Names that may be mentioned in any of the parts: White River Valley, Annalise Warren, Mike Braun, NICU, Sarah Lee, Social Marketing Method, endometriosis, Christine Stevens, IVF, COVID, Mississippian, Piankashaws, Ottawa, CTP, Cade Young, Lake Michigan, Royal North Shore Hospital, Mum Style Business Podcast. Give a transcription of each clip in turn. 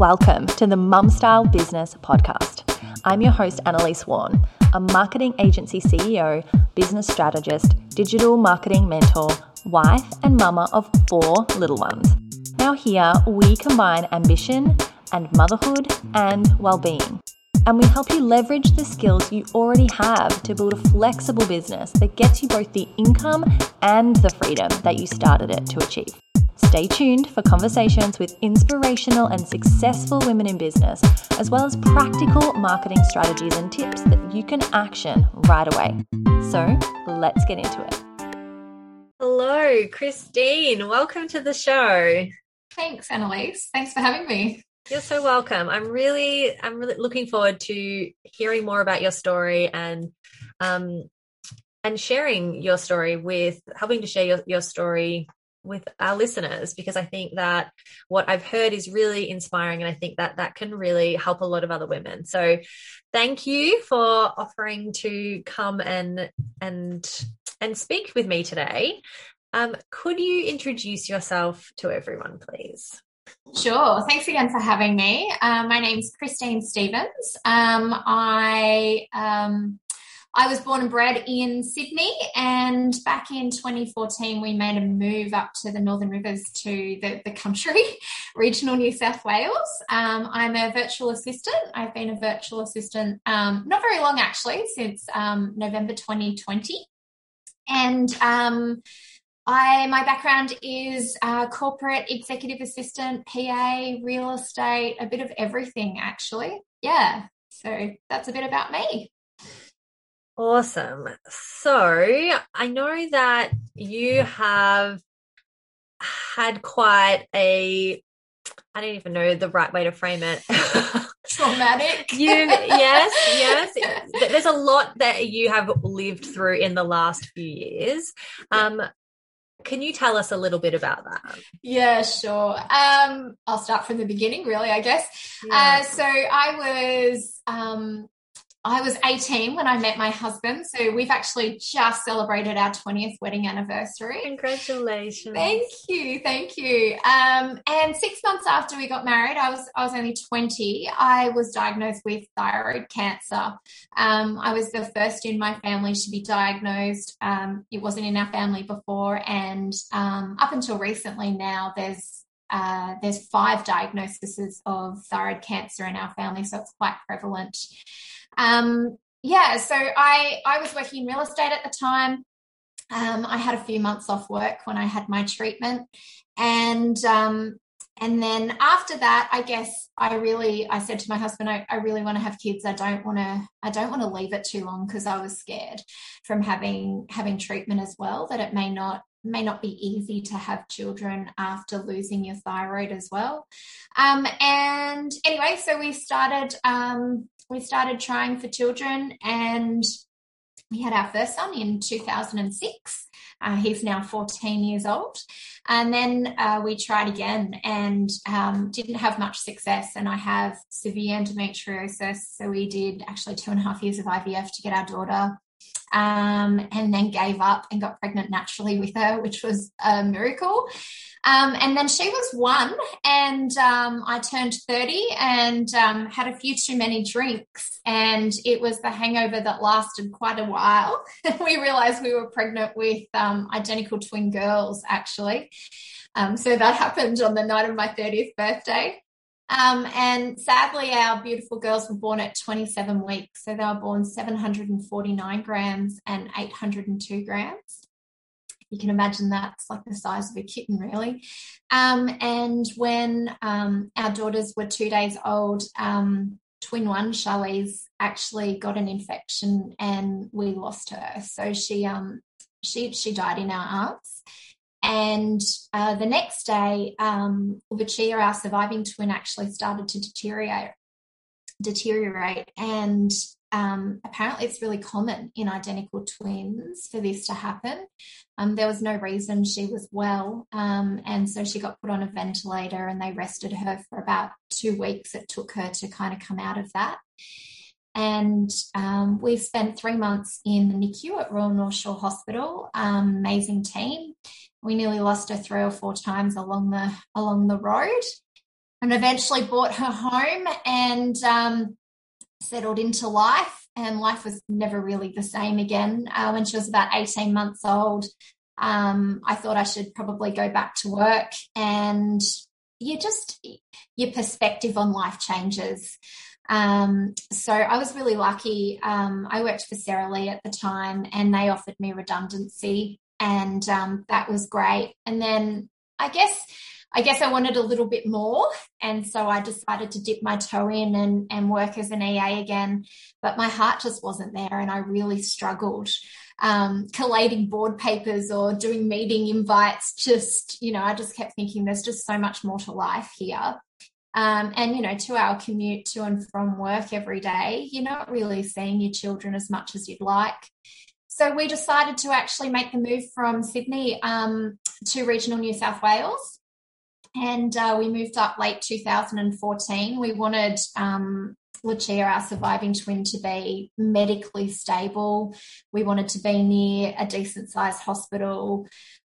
welcome to the Mum Style Business Podcast. I'm your host, Annalise Warren, a marketing agency CEO, business strategist, digital marketing mentor, wife, and mama of 4 little ones. Now here, we combine ambition and motherhood and well-being. And we help you leverage the skills you already have to build a flexible business that gets you both the income and the freedom that you started it to achieve. Stay tuned for conversations with inspirational and successful women in business, as well as practical marketing strategies and tips that you can action right away. So let's get into it. Hello, Christine. Welcome to the show. Thanks, Annalise. Thanks for having me. You're so welcome. I'm really looking forward to hearing more about your story and sharing your story with, helping to share your story with our listeners, because I think that what I've heard is really inspiring, and I think that that can really help a lot of other women. So thank you for offering to come and speak with me today. Could you introduce yourself to everyone, please? Sure. Thanks again for having me. My name's Christine Stevens. I was born and bred in Sydney, and back in 2014 we made a move up to the Northern Rivers to the country, regional New South Wales. I'm a virtual assistant. I've been a virtual assistant not very long actually, since November 2020. And my background is corporate executive assistant, PA, real estate, a bit of everything actually. Yeah, so that's a bit about me. Awesome. So I know that you have had quite a, I don't even know the right way to frame it. Traumatic. Yes. There's a lot that you have lived through in the last few years. Can you tell us a little bit about that? Yeah, sure. I'll start from the beginning, really, I guess. Yeah. So I was 18 when I met my husband, so we've actually just celebrated our 20th wedding anniversary. Congratulations. Thank you. And 6 months after we got married, I was only 20, I was diagnosed with thyroid cancer. I was the first in my family to be diagnosed. It wasn't in our family before, and up until recently now, there's 5 diagnoses of thyroid cancer in our family, so it's quite prevalent. So I was working in real estate at the time. I had a few months off work when I had my treatment, and then after that, I guess I said to my husband, I really want to have kids. I don't want to leave it too long, because I was scared from having treatment as well, that it may not be easy to have children after losing your thyroid as well. And anyway, so we started trying for children, and we had our first son in 2006. He's now 14 years old. And then we tried again and didn't have much success. And I have severe endometriosis. So we did actually 2.5 years of IVF to get our daughter, and then gave up and got pregnant naturally with her, which was a miracle. And then she was 1, and I turned 30 and had a few too many drinks, and it was the hangover that lasted quite a while. We realized we were pregnant with identical twin girls, actually. So that happened on the night of my 30th birthday. And sadly, our beautiful girls were born at 27 weeks. So they were born 749 grams and 802 grams. You can imagine that's like the size of a kitten, really. And when our daughters were 2 days old, twin one, Charlize, actually got an infection and we lost her. So she died in our arms. And the next day, Lucia, our surviving twin, actually started to deteriorate. And apparently it's really common in identical twins for this to happen. There was no reason. She was well. And so she got put on a ventilator, and they rested her for about 2 weeks. It took her to kind of come out of that. And we spent 3 months in the NICU at Royal North Shore Hospital. Amazing team. We nearly lost her 3 or 4 times along the road. and eventually bought her home and settled into life. And life was never really the same again. When she was about 18 months old, I thought I should probably go back to work, and your perspective on life changes. So I was really lucky. I worked for Sarah Lee at the time, and they offered me redundancy, and that was great. And then I guess I wanted a little bit more, and so I decided to dip my toe in and work as an EA again, but my heart just wasn't there, and I really struggled. Collating board papers or doing meeting invites, I just kept thinking there's just so much more to life here. And, 2-hour commute to and from work every day, you're not really seeing your children as much as you'd like. So we decided to actually make the move from Sydney to regional New South Wales. And we moved up late 2014. We wanted Lucia, our surviving twin, to be medically stable. We wanted to be near a decent-sized hospital,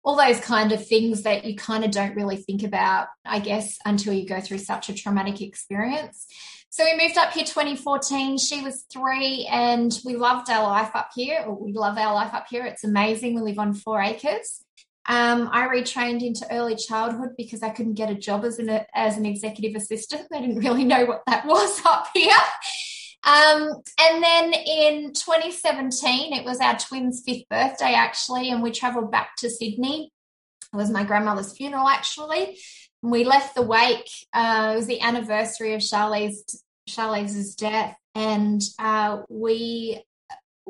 all those kind of things that you kind of don't really think about, I guess, until you go through such a traumatic experience. So we moved up here 2014. She was 3, and we loved our life up here. We love our life up here. It's amazing. We live on 4 acres. I retrained into early childhood because I couldn't get a job as an executive assistant. I didn't really know what that was up here. And then in 2017, it was our twins' 5th birthday, actually, and we travelled back to Sydney. It was my grandmother's funeral, actually. And we left the wake. It was the anniversary of Charlize's death, and we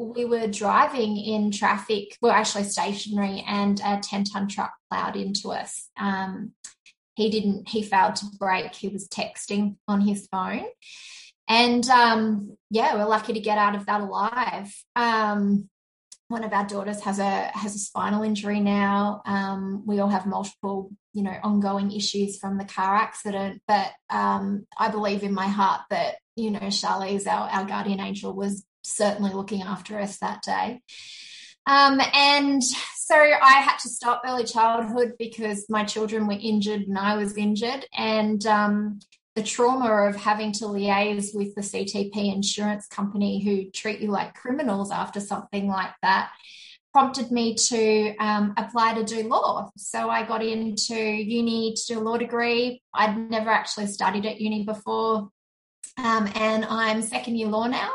were driving in traffic. We were actually stationary, and a 10-ton truck plowed into us. He failed to brake. He was texting on his phone. And, we're lucky to get out of that alive. One of our daughters has a spinal injury now. We all have multiple, ongoing issues from the car accident. But I believe in my heart that, Charlize, our guardian angel, was certainly looking after us that day. And so I had to stop early childhood because my children were injured and I was injured. And the trauma of having to liaise with the CTP insurance company who treat you like criminals after something like that prompted me to apply to do law. So I got into uni to do a law degree. I'd never actually studied at uni before. And I'm second year law now.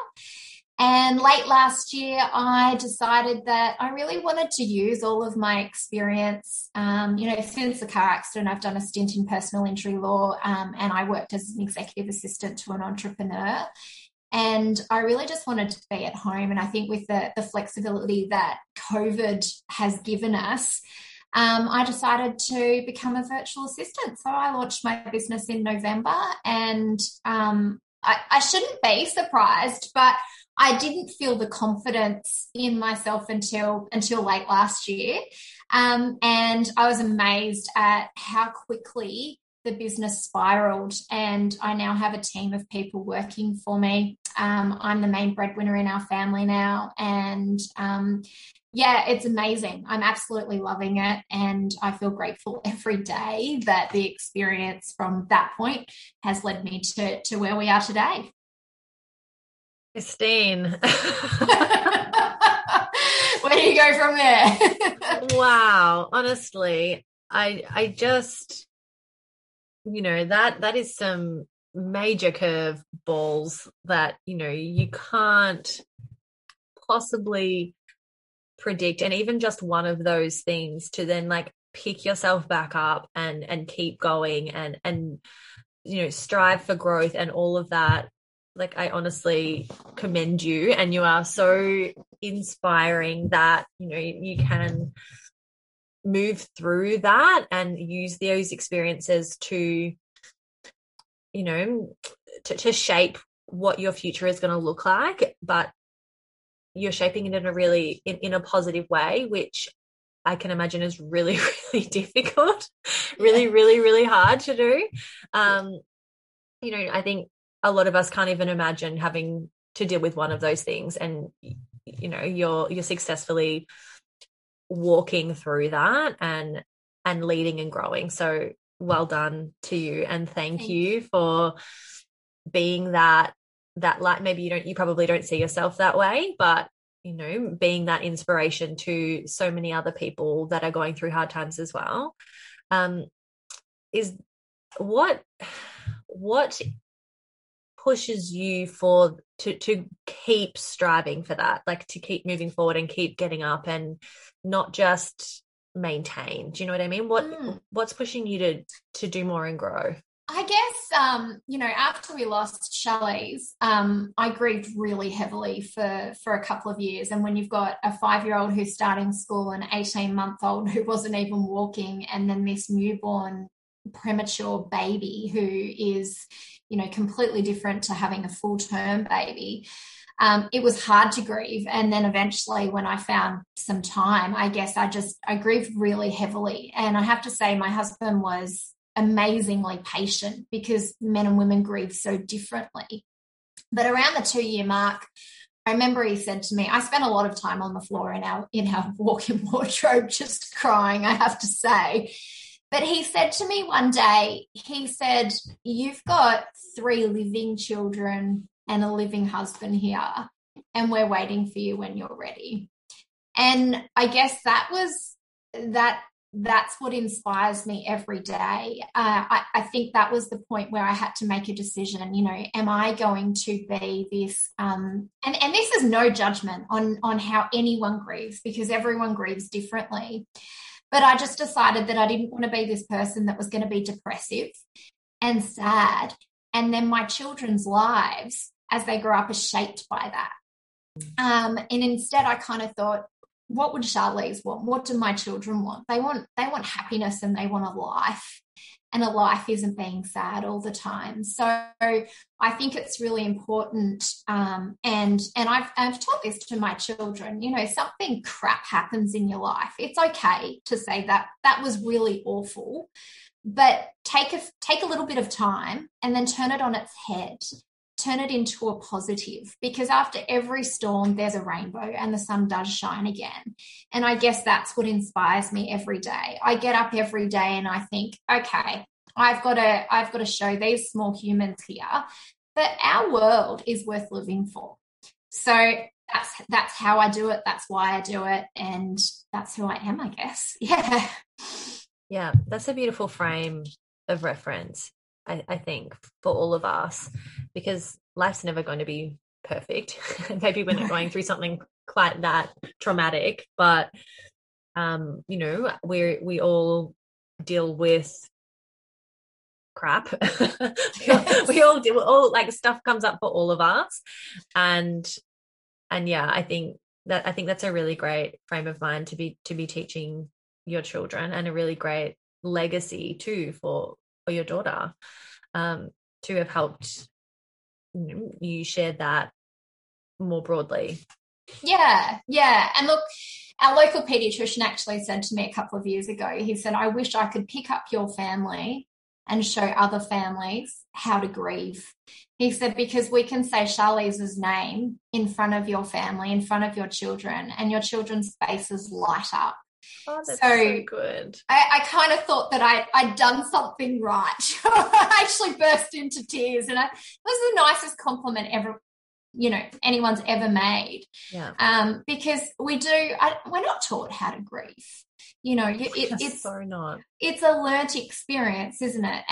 And late last year, I decided that I really wanted to use all of my experience. Since the car accident, I've done a stint in personal injury law, and I worked as an executive assistant to an entrepreneur. And I really just wanted to be at home. And I think with the flexibility that COVID has given us, I decided to become a virtual assistant. So I launched my business in November, and I shouldn't be surprised, but I didn't feel the confidence in myself until late last year. And I was amazed at how quickly the business spiraled. And I now have a team of people working for me. I'm the main breadwinner in our family now. And it's amazing. I'm absolutely loving it. And I feel grateful every day that the experience from that point has led me to where we are today. Christine. Where do you go from there? Wow. Honestly, I just, that is some major curveballs that, you can't possibly predict. And even just one of those things to then pick yourself back up and keep going and strive for growth and all of that. I honestly commend you, and you are so inspiring that, you can move through that and use those experiences to, to shape what your future is going to look like, but you're shaping it in a really, in a positive way, which I can imagine is really, really difficult, really, really, really hard to do. I think a lot of us can't even imagine having to deal with one of those things, and you're successfully walking through that and leading and growing. So well done to you, and thank you for being that light. Maybe you probably don't see yourself that way, but you know, being that inspiration to so many other people that are going through hard times as well. What pushes you to keep striving for that, like to keep moving forward and keep getting up and not just maintain? Do you know what I mean? What's pushing you to do more and grow? I guess, you know, after we lost Charlize, I grieved really heavily for a couple of years. And when you've got a 5-year-old who's starting school, an 18-month-old who wasn't even walking, and then this newborn premature baby who is, you know, completely different to having a full-term baby, it was hard to grieve. And then eventually when I found some time, I guess I grieved really heavily. And I have to say my husband was amazingly patient, because men and women grieve so differently. But around the 2-year mark, I remember he said to me, I spent a lot of time on the floor in our walk-in wardrobe just crying, I have to say. But he said to me one day, he said, you've got 3 living children and a living husband here, and we're waiting for you when you're ready. And I guess that was that. That's what inspires me every day. I think that was the point where I had to make a decision, you know, am I going to be this, and this is no judgment on how anyone grieves, because everyone grieves differently. But I just decided that I didn't want to be this person that was going to be depressive and sad, and then my children's lives as they grow up are shaped by that. And instead I kind of thought, what would Charlize want? What do my children want? They want happiness, and they want a life, and a life isn't being sad all the time. So I think it's really important. And I've taught this to my children, you know, something crap happens in your life. It's okay to say that was really awful, but take a little bit of time and then turn it on its head. Turn it into a positive, because after every storm, there's a rainbow and the sun does shine again. And I guess that's what inspires me every day. I get up every day and I think, okay, I've got to show these small humans here that our world is worth living for. So that's how I do it. That's why I do it. And that's who I am, I guess. Yeah. Yeah. That's a beautiful frame of reference, I think, for all of us, because life's never going to be perfect. Maybe we're not going through something quite that traumatic, but you know, we all deal with crap. we all like stuff comes up for all of us, and yeah, I think that's a really great frame of mind to be teaching your children, and a really great legacy too for your daughter, to have helped you share that more broadly. Yeah. And look, our local pediatrician actually said to me a couple of years ago, he said, I wish I could pick up your family and show other families how to grieve. He said, because we can say Charlize's name in front of your family, in front of your children, and your children's faces light up. Oh, that's so good. I kind of thought that I'd done something right. I actually burst into tears, and it was the nicest compliment ever, you know, anyone's ever made. Yeah. Because we're not taught how to grieve. You know, it's so not. It's a learnt experience, isn't it?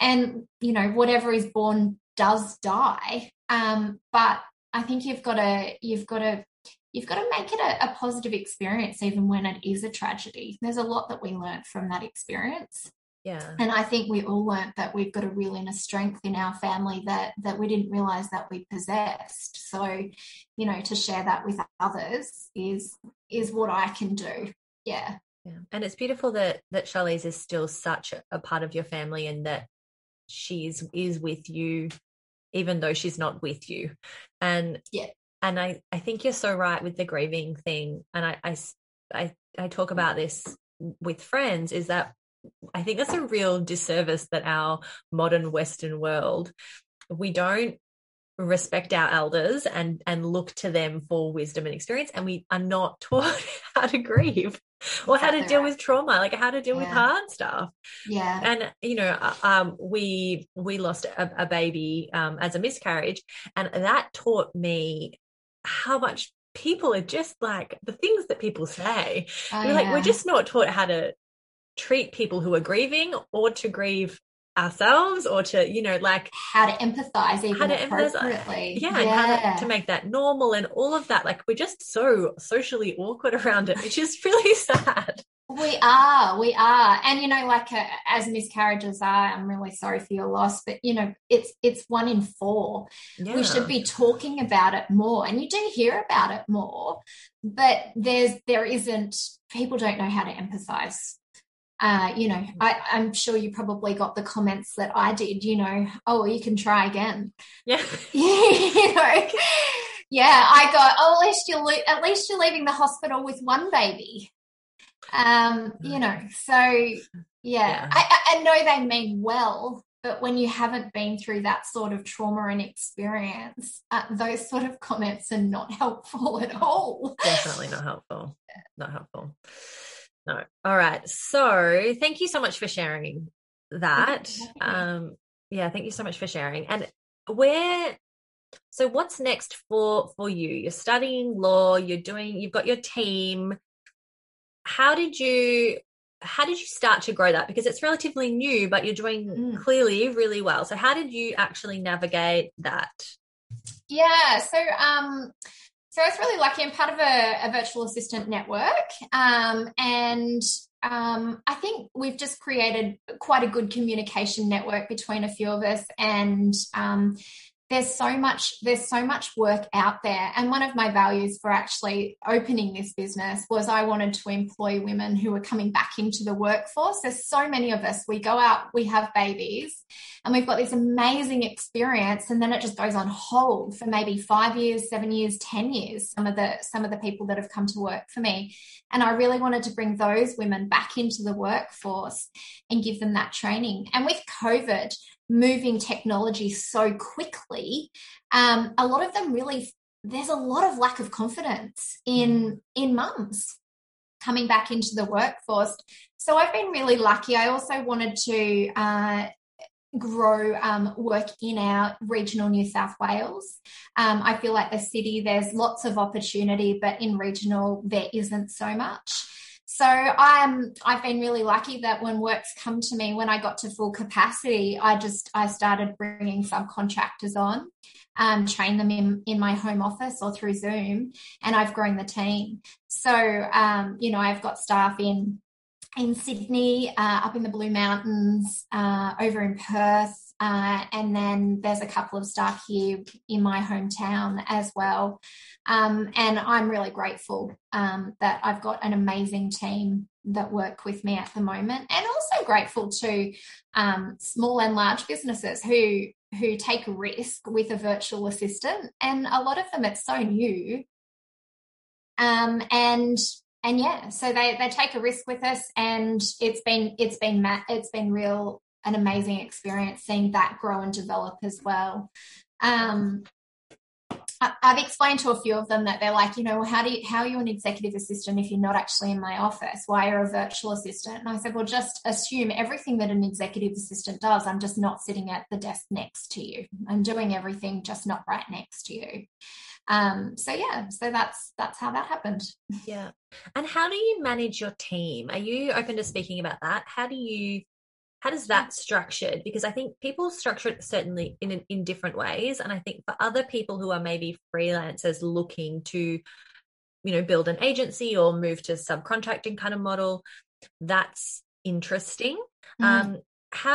And you know, whatever is born does die. But I think you've got to make it a positive experience, even when it is a tragedy. There's a lot that we learned from that experience. Yeah. And I think we all learned that we've got a real inner strength in our family that we didn't realise that we possessed. So, you know, to share that with others is what I can do. Yeah. Yeah. And it's beautiful that Charlize is still such a part of your family, and that she is with you, even though she's not with you. And yeah. And I think you're so right with the grieving thing. And I talk about this with friends, is that I think that's a real disservice that our modern Western world, we don't respect our elders and look to them for wisdom and experience, and we are not taught how to grieve. or how to deal with trauma, like how to deal with hard stuff. Yeah. And, you know, we lost a baby as a miscarriage, and that taught me how much people are just like the things that people say. We're just not taught how to treat people who are grieving, or to grieve ourselves, or to, you know, like how to empathize appropriately. Yeah, yeah. And how to make that normal and all of that. Like, we're just so socially awkward around it, which is really sad. We are. And, you know, like as miscarriages are, I'm really sorry for your loss, but, you know, it's 1 in 4. Yeah. We should be talking about it more, and you do hear about it more, but there isn't, people don't know how to empathize. You know, I'm sure you probably got the comments that I did, you know, oh, you can try again. Yeah. You know, yeah, I got, oh, at least you're leaving the hospital with one baby. You know, so yeah. I know they mean well, but when you haven't been through that sort of trauma and experience, those sort of comments are not helpful at all. Definitely not helpful. Not helpful. No. All right. So thank you so much for sharing that. Yeah, thank you so much for sharing. And so what's next for you? You're studying law, you've got your team. How did you start to grow that? Because it's relatively new, but you're doing clearly really well. So how did you actually navigate that? Yeah. So I was really lucky. I'm part of a virtual assistant network, and I think we've just created quite a good communication network between a few of us. And there's so much work out there. And one of my values for actually opening this business was I wanted to employ women who were coming back into the workforce. There's so many of us. We go out, we have babies, and we've got this amazing experience, and then it just goes on hold for maybe 5 years, 7 years, 10 years, some of the people that have come to work for me. And I really wanted to bring those women back into the workforce and give them that training. And with COVID moving technology so quickly, a lot of them really, there's a lot of lack of confidence in mums coming back into the workforce. So I've been really lucky. I also wanted to grow work in our regional New South Wales. I feel like the city, there's lots of opportunity, but in regional there isn't so much. So I've been really lucky that when work's come to me, when I got to full capacity, I started bringing subcontractors on, train them in my home office or through Zoom, and I've grown the team. So, you know, I've got staff in Sydney, up in the Blue Mountains, over in Perth. And then there's a couple of staff here in my hometown as well. And I'm really grateful that I've got an amazing team that work with me at the moment, and also grateful to small and large businesses who take a risk with a virtual assistant. And a lot of them, it's so new. And yeah, so they take a risk with us, and it's been real. An amazing experience seeing that grow and develop as well. I've explained to a few of them that they're like, you know, well, how are you an executive assistant if you're not actually in my office? Why are you a virtual assistant? And I said, well, just assume everything that an executive assistant does. I'm just not sitting at the desk next to you. I'm doing everything, just not right next to you. So that's how that happened. Yeah. And how do you manage your team? Are you open to speaking about that? How does that structured? Because I think people structure it certainly in different ways. And I think for other people who are maybe freelancers looking to, you know, build an agency or move to subcontracting kind of model, that's interesting. How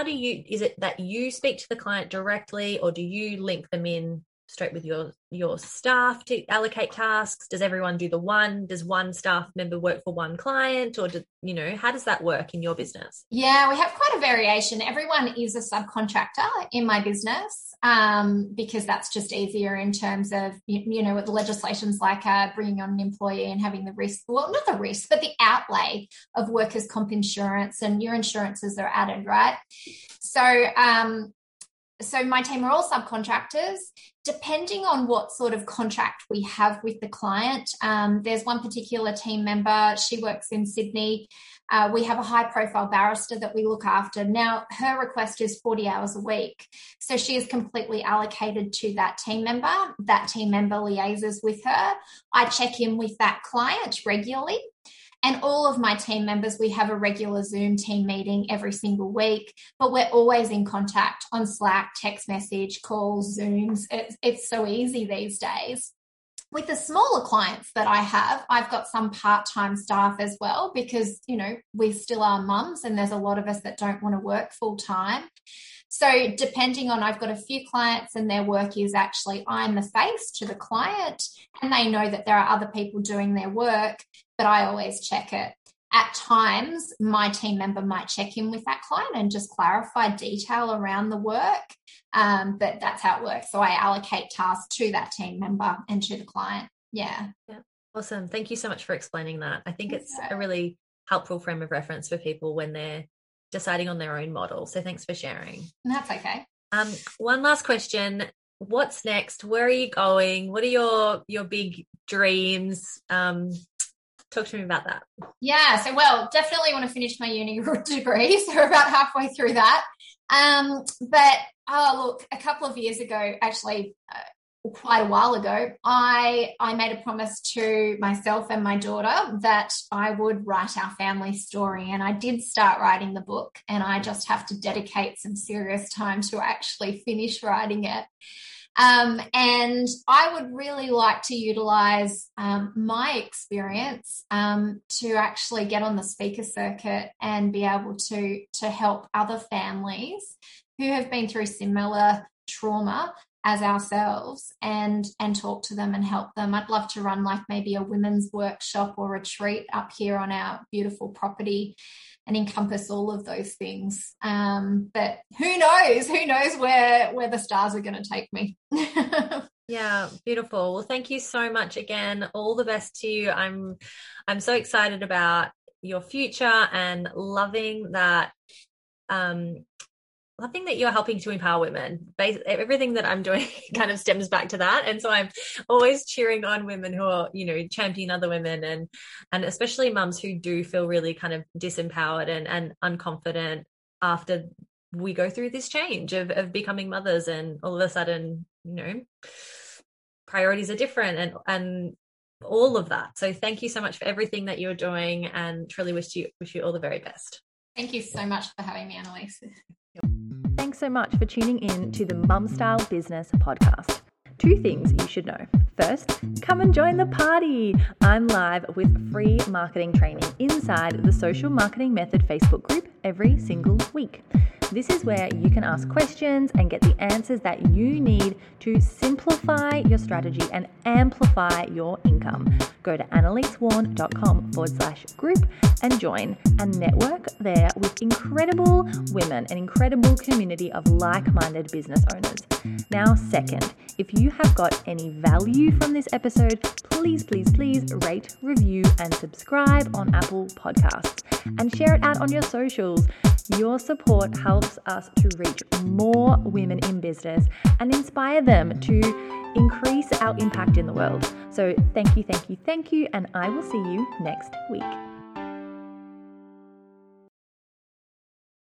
do you, is it that you speak to the client directly, or do you link them in straight with your staff to allocate tasks? Does everyone do does one staff member work for one client, or you know, how does that work in your business? Yeah, we have quite a variation. Everyone is a subcontractor in my business, because that's just easier in terms of, you know, with the legislations like bringing on an employee and having the risk, well, not the risk, but the outlay of workers' comp insurance, and your insurances are added, right? So So my team are all subcontractors. Depending on what sort of contract we have with the client, there's one particular team member, she works in Sydney. We have a high-profile barrister that we look after. Now, her request is 40 hours a week. So she is completely allocated to that team member. That team member liaises with her. I check in with that client regularly. And all of my team members, we have a regular Zoom team meeting every single week, but we're always in contact on Slack, text message, calls, Zooms. It's so easy these days. With the smaller clients that I have, I've got some part-time staff as well because, you know, we still are mums and there's a lot of us that don't want to work full-time. So depending on, I've got a few clients and their work is actually I'm the face to the client and they know that there are other people doing their work, but I always check it. At times, my team member might check in with that client and just clarify detail around the work, but that's how it works. So I allocate tasks to that team member and to the client. Yeah. Awesome. Thank you so much for explaining that. I think it's a really helpful frame of reference for people when they're deciding on their own model. So thanks for sharing. That's okay. One last question. What's next? Where are you going? What are your big dreams? Talk to me about that. Yeah. So, definitely want to finish my uni degree. So we're about halfway through that. A couple of years ago, actually quite a while ago, I made a promise to myself and my daughter that I would write our family story. And I did start writing the book and I just have to dedicate some serious time to actually finish writing it. And I would really like to utilize my experience to actually get on the speaker circuit and be able to help other families who have been through similar trauma as ourselves and talk to them and help them. I'd love to run like maybe a women's workshop or retreat up here on our beautiful property and encompass all of those things. But who knows where the stars are going to take me. Yeah, beautiful. Well, thank you so much again. All the best to you. I'm so excited about your future and loving that you're helping to empower women. Everything that I'm doing kind of stems back to that. And so I'm always cheering on women who are, you know, championing other women and especially mums who do feel really kind of disempowered and unconfident after we go through this change of becoming mothers and all of a sudden, you know, priorities are different and all of that. So thank you so much for everything that you're doing and truly wish you all the very best. Thank you so much for having me, Annalise. Thanks so much for tuning in to the Mum Style Business Podcast. Two things you should know. First, come and join the party. I'm live with free marketing training inside the Social Marketing Method Facebook group every single week. This is where you can ask questions and get the answers that you need to simplify your strategy and amplify your income. Go to AnnaliseWarn.com/group and join and network there with incredible women, an incredible community of like-minded business owners. Now, second, if you have got any value from this episode, please rate, review, and subscribe on Apple Podcasts and share it out on your socials. Your support helps us to reach more women in business and inspire them to increase our impact in the world. So thank you, and I will see you next week.